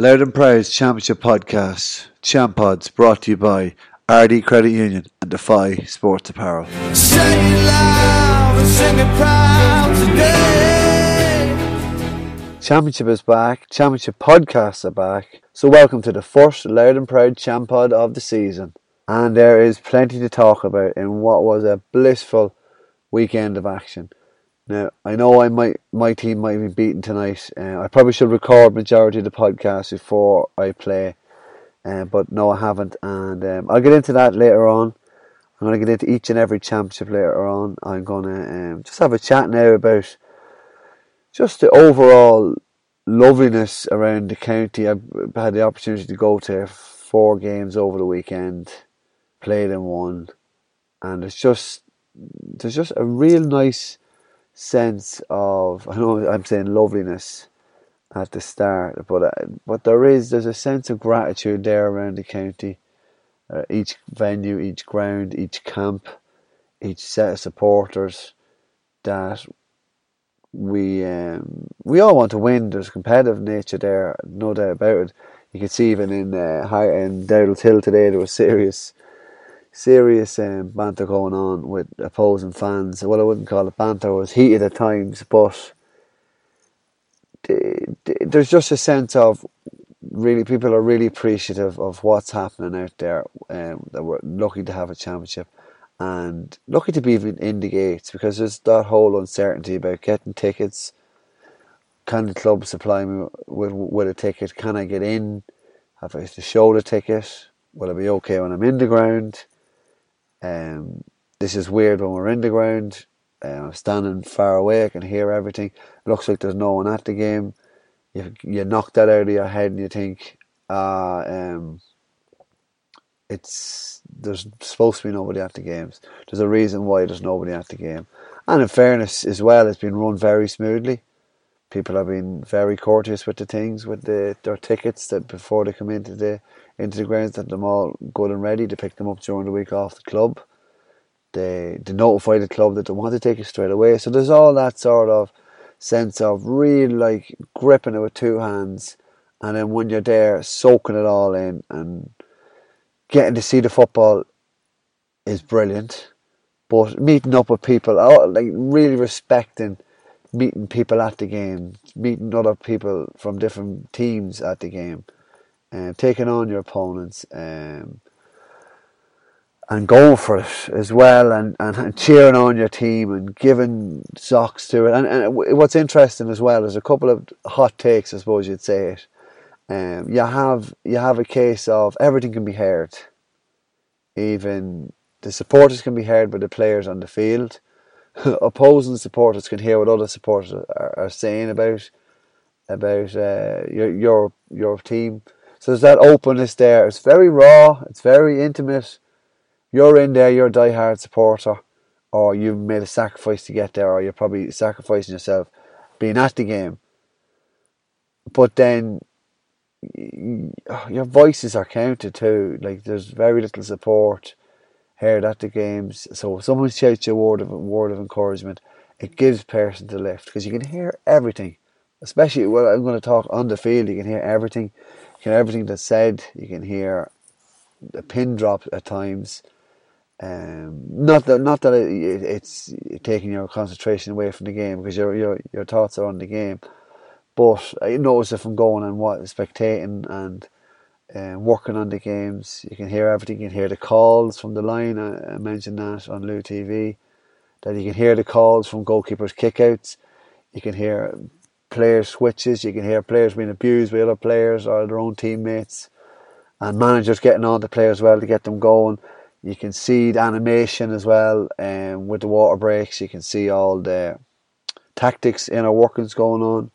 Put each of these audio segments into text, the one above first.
Loud and Proud's Championship Podcast, Champods, brought to you by Ardee Credit Union and Defy Sports Apparel. Sing it loud and sing it proud today. Championship is back, Championship Podcasts are back, so welcome to the first Loud and Proud Champod of the season. And there is plenty to talk about in what was a blissful weekend of action. Now, I know my team might be beaten tonight. I probably should record majority of the podcast before I play, but no, I haven't. And I'll get into that later on. I'm going to get into each and every championship later on. I'm going to just have a chat now about just the overall loveliness around the county. I've had the opportunity to go to 4 games over the weekend, played and won, and there's just a real nice sense of, I know I'm saying loveliness at the start, but there's a sense of gratitude there around the county, each venue, each ground, each camp, each set of supporters, that we all want to win. There's competitive nature there, no doubt about it. You can see even in Dowdallshill today there was serious banter going on with opposing fans. Well, I wouldn't call it banter, it was heated at times, but there's just a sense of really people are really appreciative of what's happening out there, that we're lucky to have a championship and lucky to be even in the gates, because there's that whole uncertainty about getting tickets. Can the club supply me with a ticket? Can I get in? Have I to show the ticket? Will I be okay when I'm in the ground? This is weird when we're in the ground. I'm standing far away, I can hear everything. It looks like there's no one at the game. You knock that out of your head and you think, there's supposed to be nobody at the games. There's a reason why there's nobody at the game. And in fairness as well, it's been run very smoothly. People have been very courteous with the things, with their tickets, that before they come into the grounds, that they're all good and ready. They pick them up during the week off the club. They notify the club that they want to take it straight away. So there's all that sort of sense of real, like, gripping it with 2 hands, and then when you're there, soaking it all in and getting to see the football is brilliant. But meeting up with people, like, really respecting meeting people at the game, meeting other people from different teams at the game, taking on your opponents, and going for it as well, and cheering on your team and giving socks to it. And what's interesting as well is a couple of hot takes, I suppose you'd say it. You have a case of everything can be heard. Even the supporters can be heard by the players on the field. Opposing supporters can hear what other supporters are saying about your team. So there's that openness there. It's very raw. It's very intimate. You're in there. You're a diehard supporter, or you've made a sacrifice to get there, or you're probably sacrificing yourself being at the game. But then your voices are counted too. Like, there's very little support heard at the games, so if someone shouts you a word of encouragement, it gives person the lift, because you can hear everything. Especially when I'm going to talk on the field, you can hear everything. You can hear everything that's said. You can hear the pin drop at times. Not that it's taking your concentration away from the game, because your thoughts are on the game. But I noticed it from going and spectating and working on the games, you can hear everything. You can hear the calls from the line. I mentioned that on Lou TV, that you can hear the calls from goalkeepers' kickouts. You can hear player switches. You can hear players being abused by other players or their own teammates, and managers getting on the players well to get them going. You can see the animation as well, with the water breaks. You can see all the tactics, inner workings going on.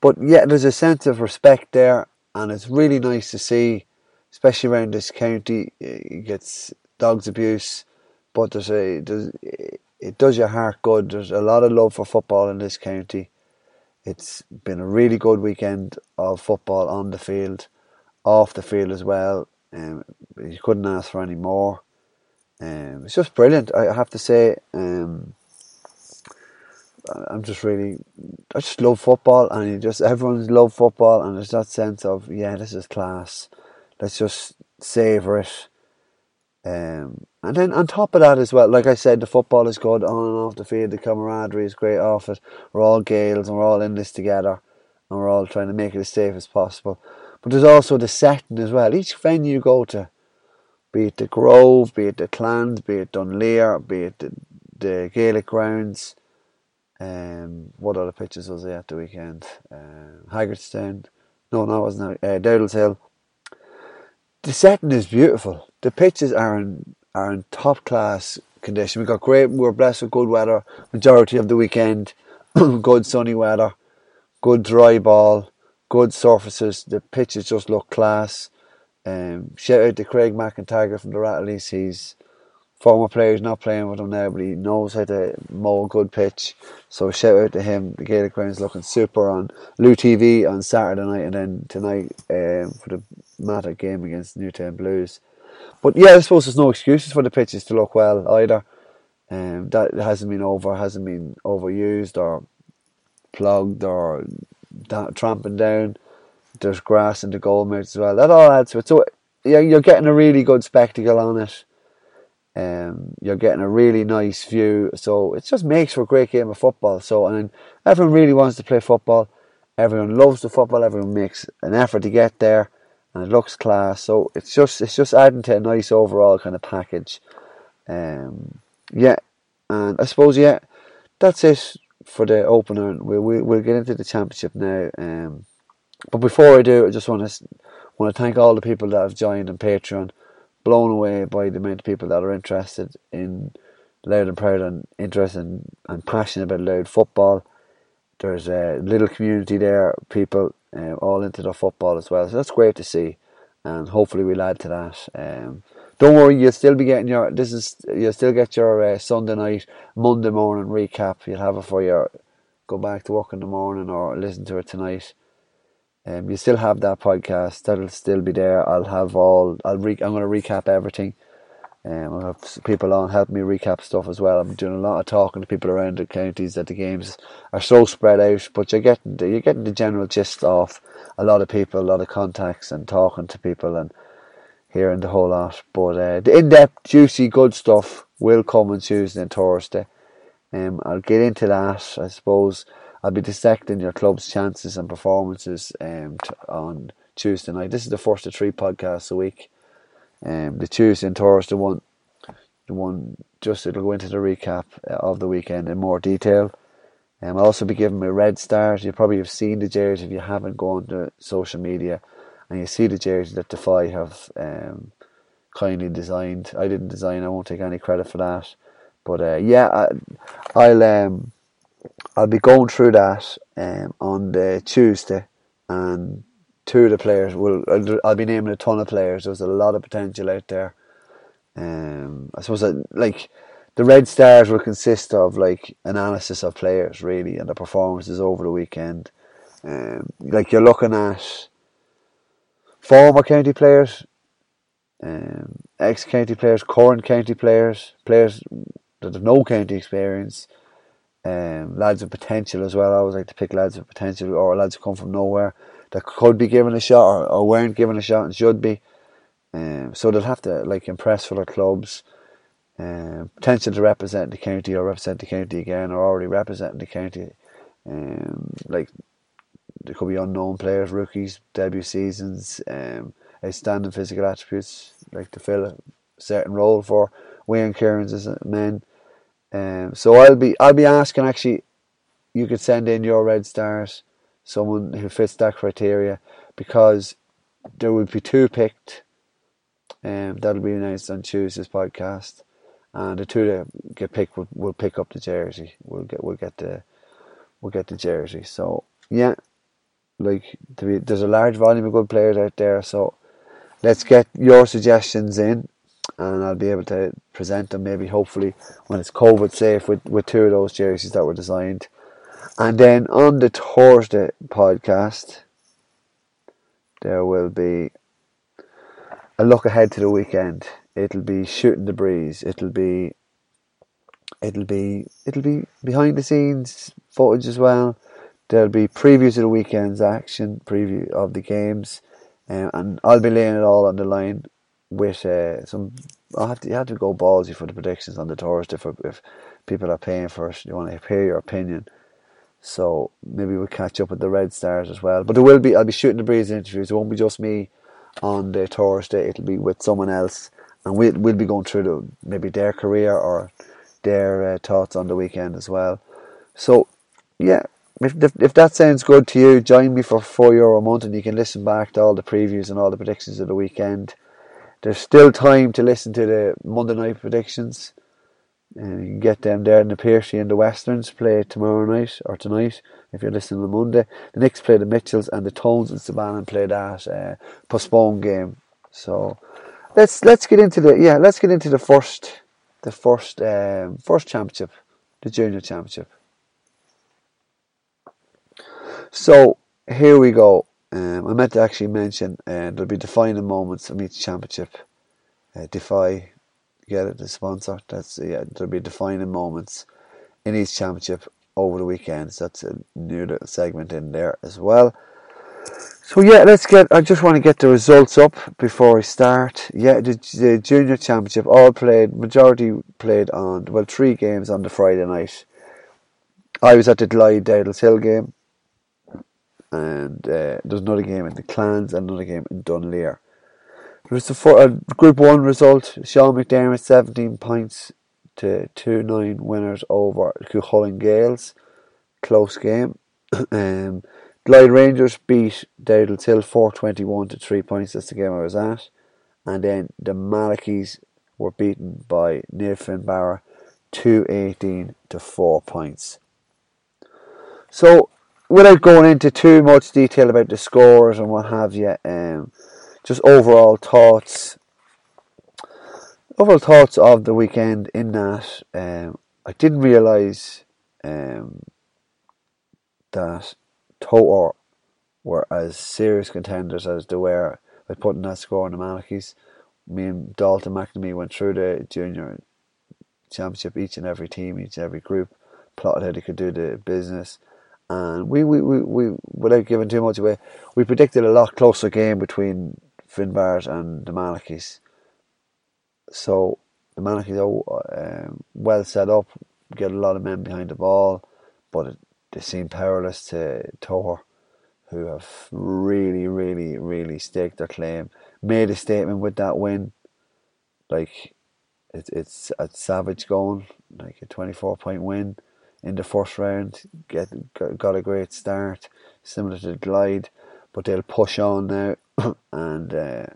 But yeah, there's a sense of respect there. And it's really nice to see, especially around this county. It gets dogs abuse, but it does your heart good. There's a lot of love for football in this county. It's been a really good weekend of football on the field, off the field as well. You couldn't ask for any more. It's just brilliant, I have to say. I'm just really, I just love football, and you just, everyone's loved football, and there's that sense of, yeah, this is class, let's just savour it. And then on top of that as well, like I said, the football is good on and off the field, the camaraderie is great off it. We're all Gaels and we're all in this together, and we're all trying to make it as safe as possible. But there's also the setting as well. Each venue you go to, be it the Grove, be it the Clans, be it Lann Léire, be it the Gaelic Grounds, what other pitches was there at the weekend? Haggerstown. No, that wasn't Dowdallshill. The setting is beautiful. The pitches are in top class condition. We got great. We were blessed with good weather. Majority of the weekend, good sunny weather, good dry ball, good surfaces. The pitches just look class. Shout out to Craig McIntyre from the Rattleys. He's former player, he's not playing with him now, but he knows how to mow a good pitch. So shout out to him. The Gaelic Grounds looking super on Lou TV on Saturday night, and then tonight for the Mattock game against Newtown Blues. But yeah, I suppose there's no excuses for the pitches to look well either. That hasn't been overused or plugged or tramping down. There's grass in the goalmouth as well. That all adds to it. So yeah, you're getting a really good spectacle on it. You're getting a really nice view, so it just makes for a great game of football. So, and everyone really wants to play football, everyone loves the football, everyone makes an effort to get there, and it looks class. So it's just adding to a nice overall kind of package. Yeah, and I suppose yeah, that's it for the opener. We'll get into the championship now. But before I do, I just want to thank all the people that have joined on Patreon. Blown away by the amount of people that are interested in Loud and Proud and interested and passionate about Loud football. There's a little community there, people all into their football as well. So that's great to see, and hopefully we'll add to that. Don't worry, you'll still get your Sunday night, Monday morning recap. You'll have it for your go back to work in the morning or listen to it tonight. You still have that podcast. That'll still be there. I'm going to recap everything. I'll have people on help me recap stuff as well. I'm doing a lot of talking to people around the counties that the games are so spread out, but you're getting the general gist of a lot of people, a lot of contacts, and talking to people and hearing the whole lot. But the in-depth, juicy, good stuff will come on Tuesday and Thursday. I'll get into that, I suppose. I'll be dissecting your club's chances and performances on Tuesday night. This is the first of three podcasts a week. The Tuesday and Thursday one, it'll go into the recap of the weekend in more detail. I'll also be giving my Red Stars. You probably have seen the jerseys if you haven't gone to social media, and you see the jerseys that Defy have kindly designed. I didn't design. I won't take any credit for that. But I'll be going through that on the Tuesday, and two of the players I'll be naming a ton of players. There's a lot of potential out there. I suppose the Red Stars will consist of analysis of players really, and the performances over the weekend. You're looking at former county players, ex-county players, current county players, players that have no county experience. Lads with potential as well. I always like to pick lads with potential, or lads who come from nowhere that could be given a shot or weren't given a shot and should be. So they'll have to impress for their clubs. Potential to represent the county or represent the county again, or already representing the county. There could be unknown players, rookies, debut seasons, outstanding physical attributes, to fill a certain role for Wayne Cairns as men. So I'll be asking, actually, you could send in your Red Stars, someone who fits that criteria, because there will be two picked. That'll be announced on Tuesday's podcast, and the two that get picked will pick up the jersey. We'll get the jersey. So yeah, there's a large volume of good players out there. So let's get your suggestions in, and I'll be able to present them maybe, hopefully, when it's COVID safe, with two of those jerseys that were designed. And then on the Thursday podcast, there will be a look ahead to the weekend. It'll be shooting the breeze. It'll be It'll be behind the scenes footage as well. There'll be previews of the weekend's action, preview of the games, and I'll be laying it all on the line with some. You have to go ballsy for the predictions on the Thursday if people are paying for it. You want to hear your opinion. So maybe we'll catch up with the Red Stars as well. But I'll be shooting the breeze interviews. It won't be just me on the Thursday. It'll be with someone else, and we'll be going through maybe their career or their thoughts on the weekend as well. So yeah, if that sounds good to you, join me for €4 a month, and you can listen back to all the previews and all the predictions of the weekend. There's still time to listen to the Monday night predictions. You can get them there in the Piercy and the Westerns play tomorrow night or tonight if you're listening on Monday. The Knicks play the Mitchells and the Tones and Sabannon play that postponed game. So let's get into the first championship, the junior championship. So here we go. I meant to actually mention there'll be defining moments from each championship. Defy, get it, the sponsor. There'll be defining moments in each championship over the weekend. So that's a new little segment in there as well. So yeah, I just want to get the results up before I start. Yeah, the junior championship majority played on, well, 3 games on the Friday night. I was at the Glyde Dowdallshill game, and there's another game in the Clans and another game in Lann Léire. There was a Group 1 result. Sean McDermott 17 points to 2-9 winners over Cúchulainn Gaels. Close game. Glyde Rangers beat Dowdallshill 4-21 to 3 points. That's the game I was at. And then the Malachy's were beaten by Naomh Fionnbarra 2-18 to 4 points. So, without going into too much detail about the scores and what have you, just overall thoughts. Overall thoughts of the weekend in that I didn't realise that Totor were as serious contenders as they were by putting that score on the Malachy's. Me and Dalton McNamee went through the junior championship, each and every team, each and every group, plotted how they could do the business. And we without giving too much away, we predicted a lot closer game between Finnbarra's and the Malachy's. So the Malachy's are well set up, get a lot of men behind the ball, but they seem powerless to Totor, who have really, really, really staked their claim, made a statement with that win. Like, it's a savage going, like a 24-point win. In the first round, got a great start, similar to Glyde, but they'll push on now, and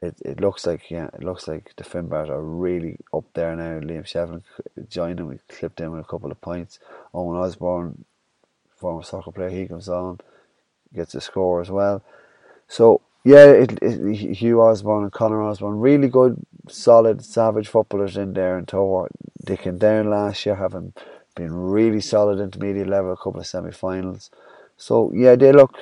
it looks like the Finnbarra's are really up there now. Liam Shevlin joined him, we clipped him with a couple of points. Owen Osborne, former soccer player, he comes on, gets a score as well. So yeah, Hugh Osborne and Conor Osborne, really good, solid, savage footballers in there in Tower. They came down last year, having been really solid intermediate level, a couple of semi-finals. So yeah, they look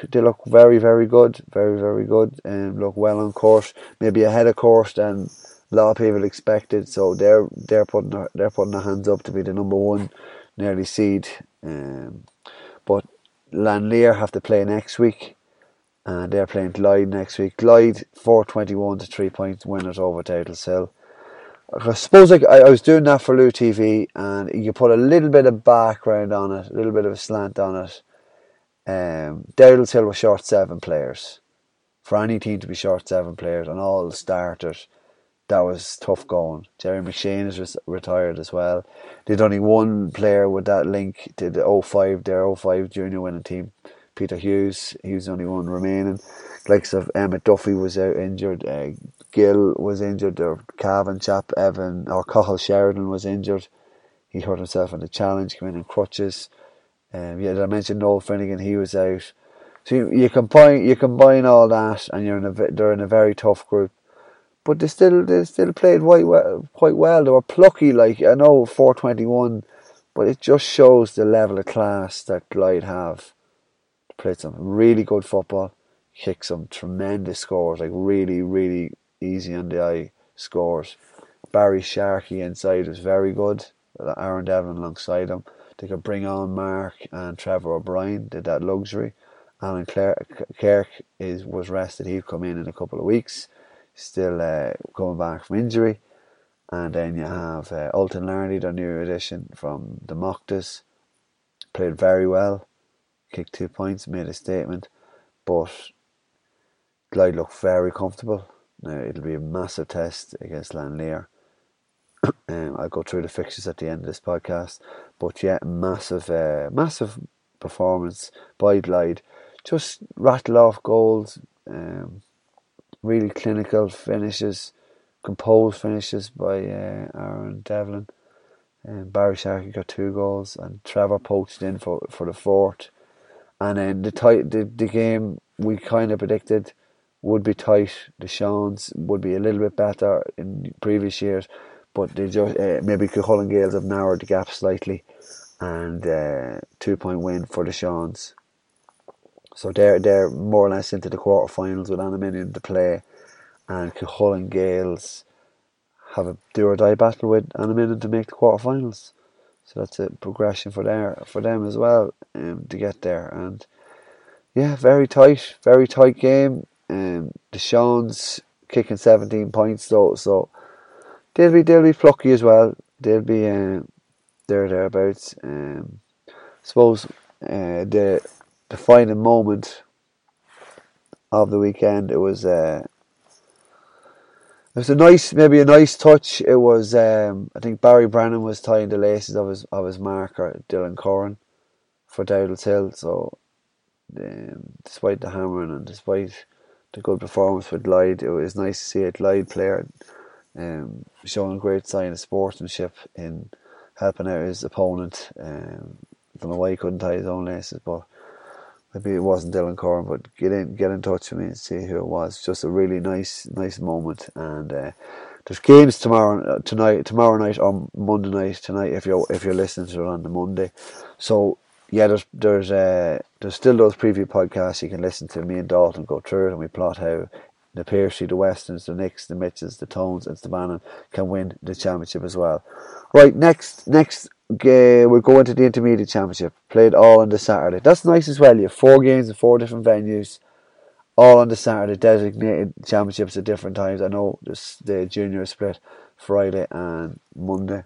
very, very good, very, very good, and look well on course, maybe ahead of course than a lot of people expected. So they're putting their hands up to be the number one nearly seed. But Lann Léire have to play next week, and they're playing Glyde next week. Glyde 4-21 to 3 points winners over Dowdallshill. I suppose I was doing that for Lou TV, and you put a little bit of background on it, a little bit of a slant on it. Dowdallshill was short 7 players. For any team to be short 7 players and all starters, that was tough going. Jerry McShane is retired as well. They'd only one player with that link to the 05, their 05 junior winning team, Peter Hughes. He was the only one remaining. Likes of Emmett Duffy was out injured. Gill was injured, or Cavan chap, Evan, or Cahill Sheridan was injured. He hurt himself in the challenge, came in crutches. As I mentioned, Noel Finnegan, he was out. So you combine all that, and they're in a very tough group. But they still played quite well. They were plucky, like I know 4-21, but it just shows the level of class that Glyde have. They played some really good football, kicked some tremendous scores, like really, really easy on the eye scores. Barry Sharkey inside was very good. Aaron Devlin alongside him. They could bring on Mark and Trevor O'Brien, did that luxury. Alan Kirk was rested. He'd come in a couple of weeks, still coming back from injury. And then you have Ultan Larney, their new addition from the Mochta's. Played very well, kicked 2 points, made a statement. But Glyde looked very comfortable. Now, it'll be a massive test against Lann Léire. I'll go through the fixtures at the end of this podcast. But yeah, massive performance by Glyde. Just rattle off goals, really clinical finishes, composed finishes by Aaron Devlin. Barry Sharkey got 2 goals and Trevor poached in for the fourth. And then the game we kind of predicted would be tight. The Seans would be a little bit better in previous years, but they just maybe Cúchulainn Gaels have narrowed the gap slightly, and 2-point win for the Seans. So they're more or less into the quarterfinals with Anna Minion to play, and Cúchulainn Gaels have a do-or-die battle with Anna Minion to make the quarterfinals. So that's a progression for them as well to get there. And yeah, very tight game. The Seans kicking 17 points though, so they'll be plucky as well. They'll be there thereabouts. I suppose the final moment of the weekend, it was a nice touch. It was I think Barry Brannan was tying the laces of his marker Dylan Curran for Dowdallshill. So despite the hammering and despite the good performance with Glyde, it was nice to see a Glyde player showing a great sign of sportsmanship in helping out his opponent. I don't know why he couldn't tie his own laces, but maybe it wasn't Dylan Curran. But get in touch with me and see who it was. Just a really nice moment. And there's games tomorrow night or Monday night tonight. If you're listening to it on the Monday, so. Yeah, there's still those preview podcasts you can listen to. Me and Dalton go through it and we plot how the Pearcey, the Westerns, the Nicks, the Mitchells, the Tones and Stavannan can win the championship as well. Right, next game, we'll go into the Intermediate Championship. Played all on the Saturday. That's nice as well. You have 4 games in 4 different venues, all on the Saturday. Designated championships at different times. I know the junior split Friday and Monday.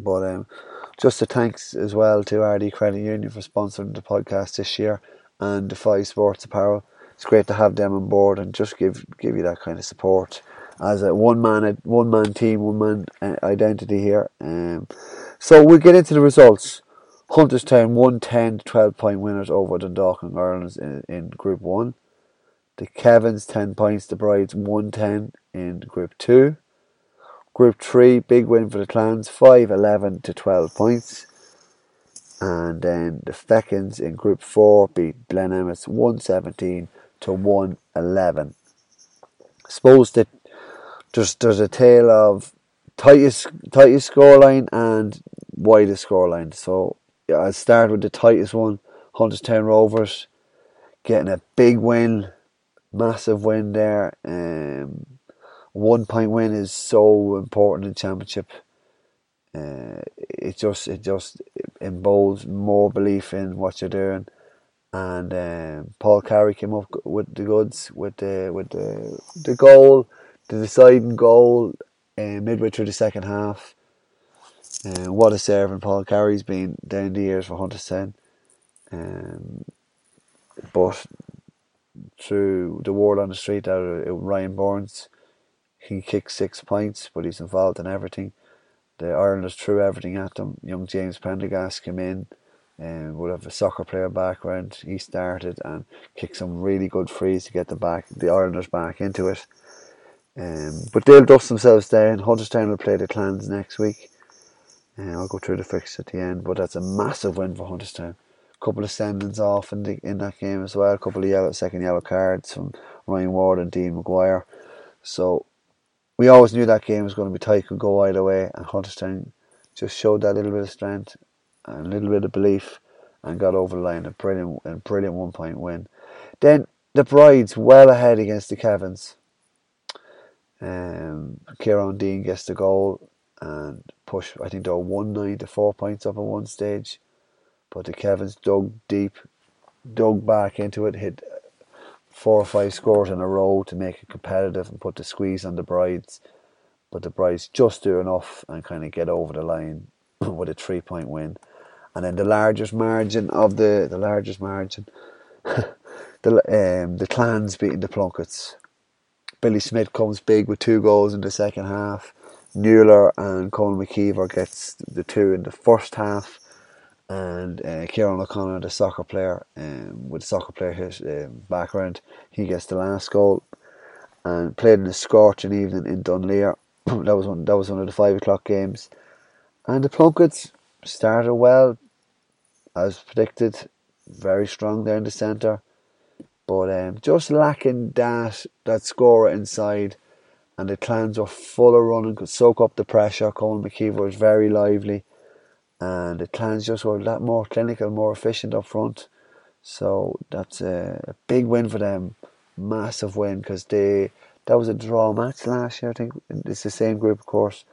But just a thanks as well to Ardee Credit Union for sponsoring the podcast this year, and Defy Sports Apparel. It's great to have them on board and just give you that kind of support as a one man team, one man identity here. So we'll get into the results. Hunterstown 110, 12-point winners over Dundalk and Ireland in Group 1. The Kevins 10 points, the Brides 110 in Group 2. Group 3, big win for the Clans, 5-11 to 12 points. And then the Feckins in Group 4 beat Glen Emmets 117 to 111. I suppose that there's a tale of tightest scoreline and widest scoreline. So yeah, I'll start with the tightest one, Hunterstown Rovers, getting a big win, massive win there. 1-point win is so important in championship. It emboldens more belief in what you're doing. And Paul Carey came up with the goods with the goal, the deciding goal, midway through the second half. What a servant Paul Carey's been down the years for Hunterstown. But through the word on the street out of Ryan Burns. He kicked 6 points, but he's involved in everything. The Irelanders threw everything at them. Young James Prendergast came in and would have a soccer player background. He started and kicked some really good frees to get the Irelanders back into it. But they'll dust themselves down. Hunterstown will play the Clans next week. I'll go through the fixtures at the end, but that's a massive win for Hunterstown. A couple of sendings off in that game as well. A couple of second yellow cards from Ryan Ward and Dean Maguire. So we always knew that game was going to be tight, could go either way, and Hunterstown just showed that little bit of strength and a little bit of belief and got over the line. A brilliant 1-point win. Then the Brides well ahead against the Kevins. Kieran Dean gets the goal and push. I think they were 1-9 to 4 points up at one stage, but the Kevins dug deep, dug back into it, hit 4 or 5 scores in a row to make it competitive and put the squeeze on the Brides. But the Brides just do enough and kind of get over the line with a 3-point win. And then the largest margin of the largest margin, the Clans beating the Plunkets. Billy Smith comes big with 2 goals in the second half. Mueller and Colin McKeever gets the 2 in the first half, and Kieran O'Connor, the soccer player, with soccer player his background, he gets the last goal. And played in a scorching evening in Lann Léire. that was one of the 5 o'clock games, and the Plunkets started well, as predicted, very strong there in the centre, but just lacking that scorer inside. And the Clans were full of running, could soak up the pressure. Colin McKeever was very lively, and the Clans just were a lot more clinical, more efficient up front. So that's a big win for them, massive win, because that was a draw match last year, I think. It's the same group, of course,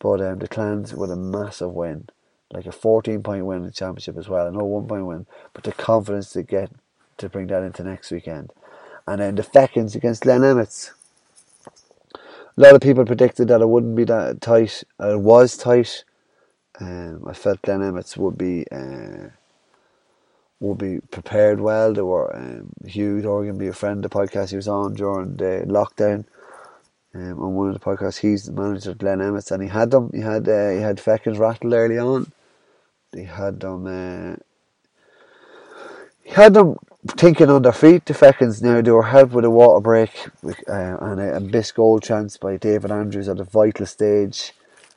but the Clans with a massive win, like a 14-point win in the championship as well, no 1-point win, but the confidence to get to bring that into next weekend. And then the Feckins against Glen Emmets. A lot of people predicted that it wouldn't be that tight. It was tight. I felt Glen Emmets would be prepared well. They were Hugh Dorgan, be a friend of the podcast he was on during the lockdown. On one of the podcasts, he's the manager of Glen Emmets, and he had them. He had Feckins rattled early on. He had them thinking on their feet. The Feckins now, they were helped with a water break and a missed goal chance by David Andrews at a vital stage,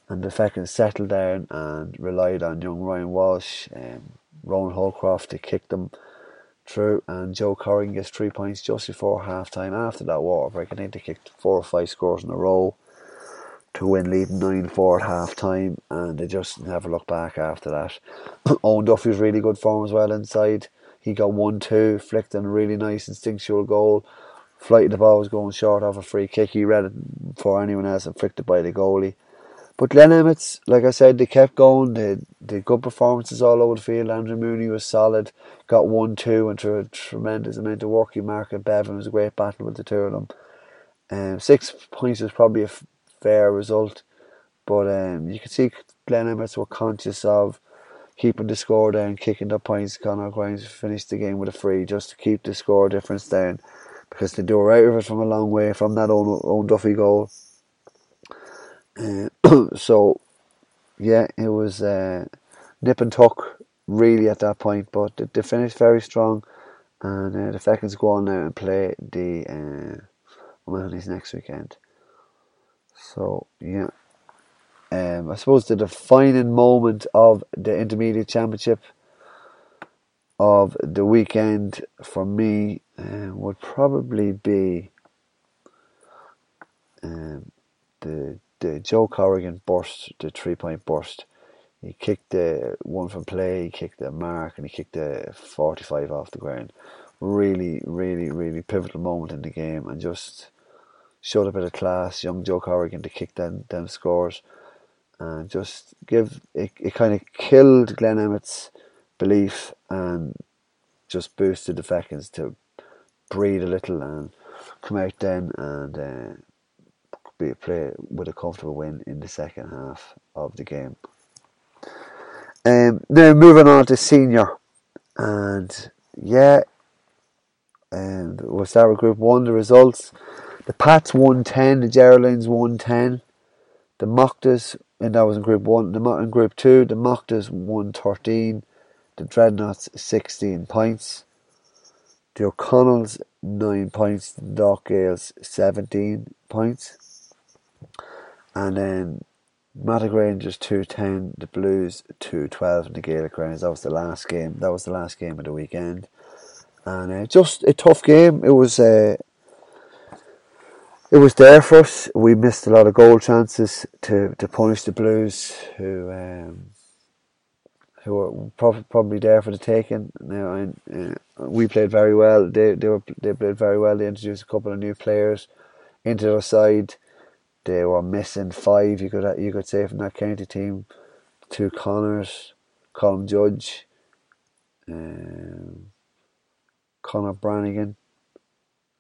and the Feckins settled down and relied on young Ryan Walsh, Rowan Holcroft to kick them through, and Joe Corrigan gets 3 points just before half time after that water break. I think they kicked 4 or 5 scores in a row to win, leading 9-4 at half time, and they just never looked back after that. Owen Duffy was really good form as well inside. He got 1-2, flicked on a really nice instinctual goal. Flight of the ball was going short off a free kick. He read it before anyone else and flicked it by the goalie. But Glen Emmets, like I said, they kept going. They did good performances all over the field. Andrew Mooney was solid, got 1-2, and through a tremendous amount of work, he marked Bevan. It was a great battle with the two of them. 6 points was probably a fair result, but you could see Glen Emmets were conscious of keeping the score down, kicking the points. Conor Grimes finished the game with a free just to keep the score difference down, because they were out of it from a long way from that Owen Duffy goal. So, yeah, it was nip and tuck really at that point, but they finished very strong, and the Feckins go on now and play the O'Mahony's next weekend. So, yeah. I suppose the defining moment of the Intermediate Championship of the weekend for me would probably be the Joe Corrigan burst, the 3-point burst. He kicked the one from play, he kicked the mark, and he kicked the 45 off the ground. Really, really, really pivotal moment in the game, and just showed a bit of class, young Joe Corrigan, to kick them scores. And just give it kind of killed Glen Emmets' belief and just boosted the Feckins to breathe a little and come out then and play with a comfortable win in the second half of the game. Now moving on to senior, and yeah, we'll start with Group 1. The results: the Pats 110, the Geraldines 110, the Mochta's. And that was in Group 1. In Group 2, the Mochta's 113, the Dreadnots 16 points, the O'Connells 9 points, the Knockbridge Gaels 17 points, and then Mattock Rangers 210, the Blues 212 in the Gaelic Grounds. That was the last game. That was the last game of the weekend, and just a tough game. It was there for us. We missed a lot of goal chances to punish the Blues, who were probably there for the taking. Now, we played very well. They played very well. They introduced a couple of new players into their side. They were missing five, you could say, from that county team. Two Connors, Colm Judge, Conor Brannigan,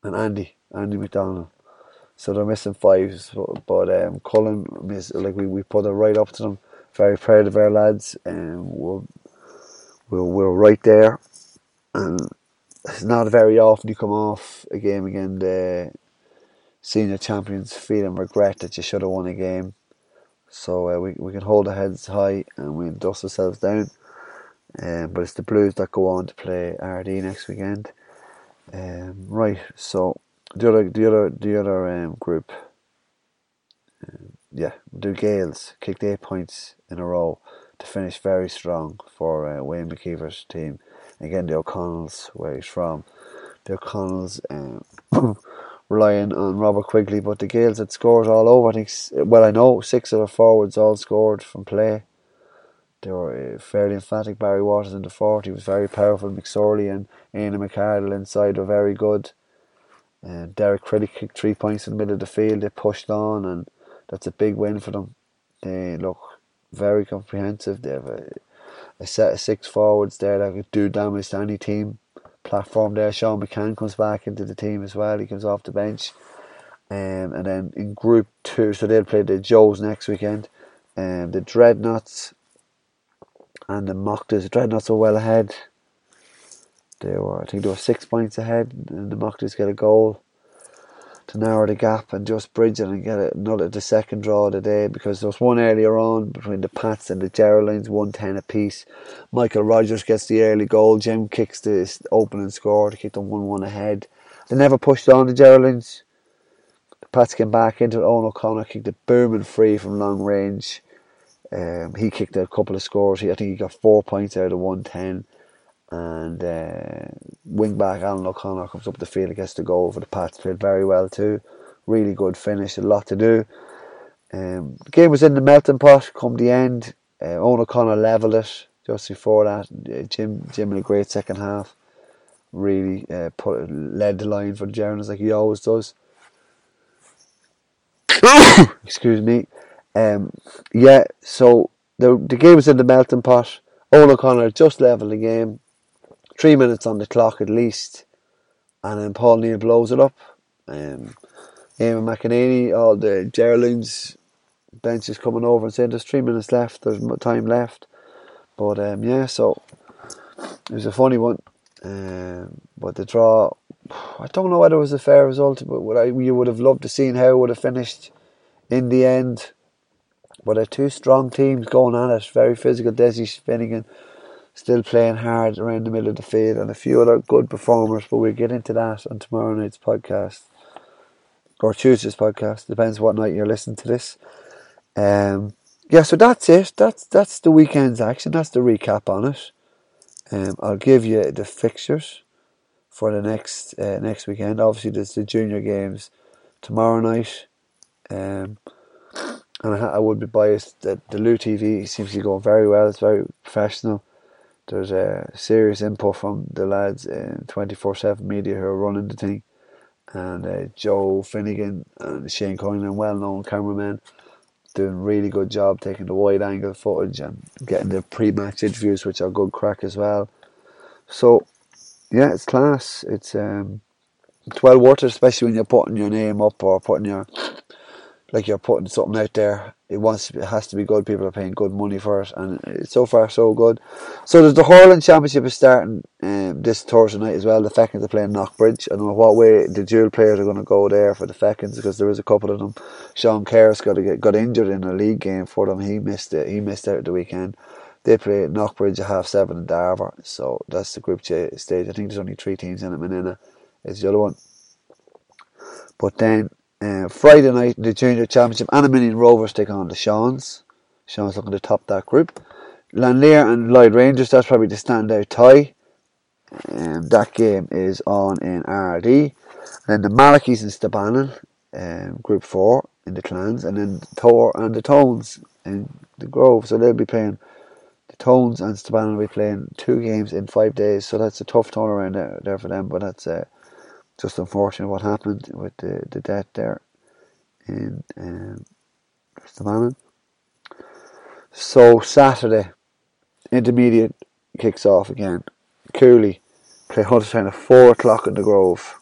and Andy McDonald. So they're missing fives, but Cullen, we put it right up to them. Very proud of our lads, and we're right there. And it's not very often you come off a game again the senior champions feeling regret that you should have won a game. So we can hold our heads high and we dust ourselves down. But it's the Blues that go on to play Ardee next weekend. Right, so the other group, the Gaels kicked 8 points in a row to finish very strong for Wayne McKeever's team. Again, the O'Connells, where he's from. The O'Connells relying on Robert Quigley, but the Gaels had scored all over. I know 6 of their forwards all scored from play. They were fairly emphatic. Barry Waters in the 40 was very powerful. McSorley and Aina McArdle inside were very good. Derek Criddick kicked 3 points in the middle of the field. They pushed on, and that's a big win for them. They look very comprehensive. They have a set of 6 forwards there that could do damage to any team. Platform there. Sean McCann comes back into the team as well. He comes off the bench. And then in Group 2, so they'll play the Joes next weekend. The Dreadnots and the Mochta's. The Dreadnots were well ahead. I think they were 6 points ahead, and the Mochta's get a goal to narrow the gap and just bridge it and get the second draw of the day, because there was one earlier on between the Pats and the Geraldines, 1-10 apiece. Michael Rogers gets the early goal. Jim kicks the opening score to keep them 1-1 ahead. They never pushed on, the Geraldines. The Pats came back into it. Owen O'Connor kicked a booming free from long range. He kicked a couple of scores. I think he got 4 points out of 1-10. And wing back Alan O'Connor comes up the field and gets the goal for the Pats. Played very well too, really good finish, a lot to do. The game was in the melting pot come the end. Owen O'Connor levelled it just before that. Jim in a great second half, really led the line for the Geraldines like he always does. Excuse me. So the game was in the melting pot. Owen O'Connor just levelled the game, 3 minutes on the clock at least, and then Paul Neal blows it up. Eamon McEnany, all the Geraldines bench is coming over and saying there's 3 minutes left, there's time left. But so it was a funny one. But the draw, I don't know whether it was a fair result, but you would have loved to see how it would have finished in the end. But they're two strong teams going at it, very physical. Desi Finnegan still playing hard around the middle of the field, and a few other good performers, but we'll get into that on tomorrow night's podcast, or Tuesday's podcast, depends what night you're listening to this. So that's it. That's the weekend's action. That's the recap on it. I'll give you the fixtures for the next weekend. Obviously there's the junior games tomorrow night. And I would be biased that the Lou TV seems to be going very well. It's very professional. There's a serious input from the lads in 24-7 media who are running the thing. And Joe Finnegan and Shane Coyne, and well-known cameramen, doing a really good job taking the wide-angle footage and getting the pre-match interviews, which are good crack as well. So, it's class. It's well worth it, especially when you're putting your name up or you're putting something out there. It has to be good. People are paying good money for it, and it's so far so good. So there's the Haaland Championship is starting this Thursday night as well. The Feckens are playing Knockbridge. I don't know what way the dual players are going to go there for the Feckens, because there is a couple of them. Sean Cairns got injured in a league game for them. He missed out the weekend. They play at Knockbridge at 7:30 in Darver. So that's the Group J stage. I think there's only 3 teams in it. Menina is the other one. But then Friday night, the Junior Championship, Anaminian Rovers take on the Sean's. Sean's looking to top that group. Lann Léire and Glyde Rangers, that's probably the standout tie. That game is on in Ardee. And then the Malachy's and Stabannon, Group 4 in the Clans. And then Tor and the Tones in the Grove. So they'll be playing, the Tones and Stabannon will be playing 2 games in 5 days. So that's a tough turnaround there for them, but that's just unfortunate what happened with the death there in Savannah. So Saturday, intermediate kicks off again. Cooley play Hunterstown at 4 o'clock in the Grove.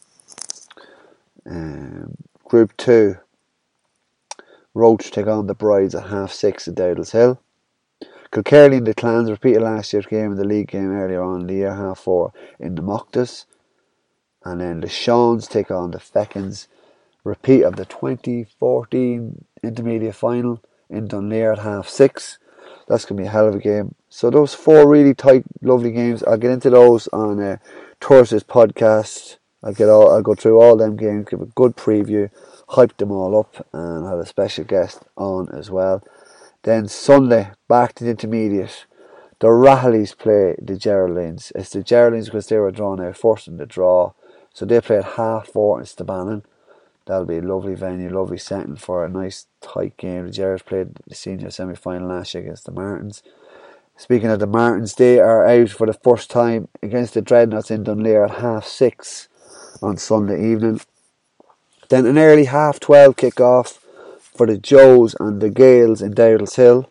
Group 2, Roach take on the Brides at 6:30 at Dowdallshill. Kilkerley and the Clans repeated last year's game in the league game earlier on in the year, 4:30 in the Mochta's. And then the Seans take on the Feckins, repeat of the 2014 intermediate final in Dunleer at 6:30. That's going to be a hell of a game. So those four really tight, lovely games. I'll get into those on Thursday's podcast. I'll go through all them games, give a good preview, hype them all up, and have a special guest on as well. Then Sunday, back to the intermediate. The O'Raghallaighs play the Geraldines. It's the Geraldines because they were drawn out first in the draw. So they play at 4:30 in Stabannon. That'll be a lovely venue, lovely setting for a nice tight game. The Geraldines played the senior semi-final last year against the Martins. Speaking of the Martins, they are out for the first time against the Dreadnots in Dunleer at 6:30 on Sunday evening. Then an early 12:30 kick-off for the Joes and the Gaels in Dowdallshill.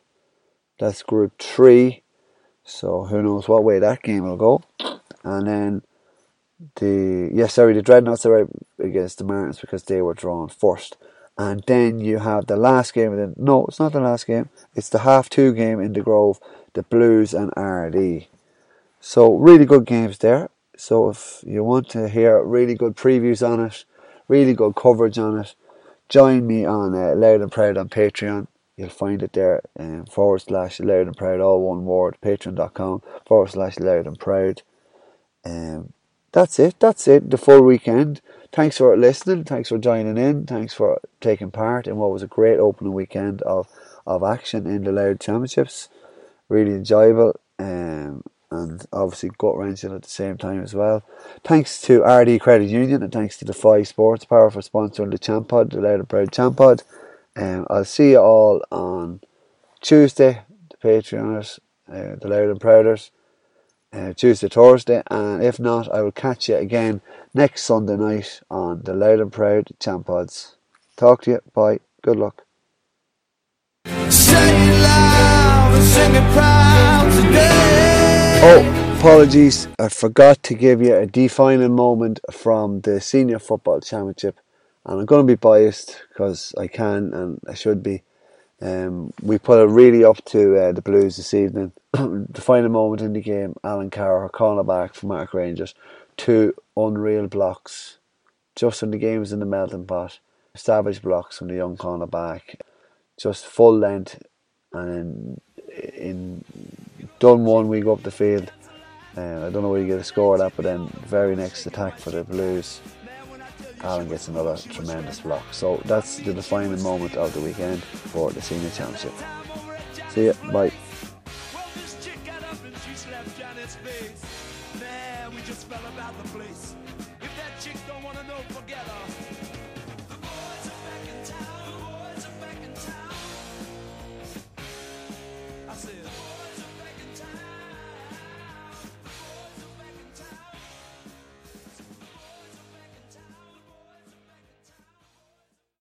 That's Group 3. So who knows what way that game will go. And then the Dreadnoughts are out against the Martins because they were drawn first. And then you have the last game. No, it's not the last game. It's the 2:30 game in the Grove, the Blues and Ardee. So really good games there. So if you want to hear really good previews on it, really good coverage on it, join me on Loud and Proud on Patreon. You'll find it there, /Loud and Proud, all one word, patreon.com /Loud and Proud. That's it, the full weekend. Thanks for listening, thanks for joining in, thanks for taking part in what was a great opening weekend of action in the Loud Championships. Really enjoyable and obviously gut-wrenching at the same time as well. Thanks to Ardee Credit Union and thanks to Defy Sports Apparel for sponsoring the Champod, the Loud and Proud Champod. I'll see you all on Tuesday, the Patreoners, the Loud and Prouders, Tuesday, Thursday, and if not, I will catch you again next Sunday night on the Loud and Proud Champods. Talk to you, bye, good luck. Oh, apologies, I forgot to give you a defining moment from the Senior Football Championship. And I'm going to be biased because I can and I should be. We put it really up to the Blues this evening. The final moment in the game, Alan Carr, cornerback for Mattock Rangers. 2 unreal blocks. Just when the game was in the melting pot. Savage blocks from the young cornerback. Just full length. And in done one, we go up the field. I don't know where you get a score at that, but then the very next attack for the Blues, Alan gets another tremendous block. So that's the defining moment of the weekend for the Senior Championship. See ya, bye.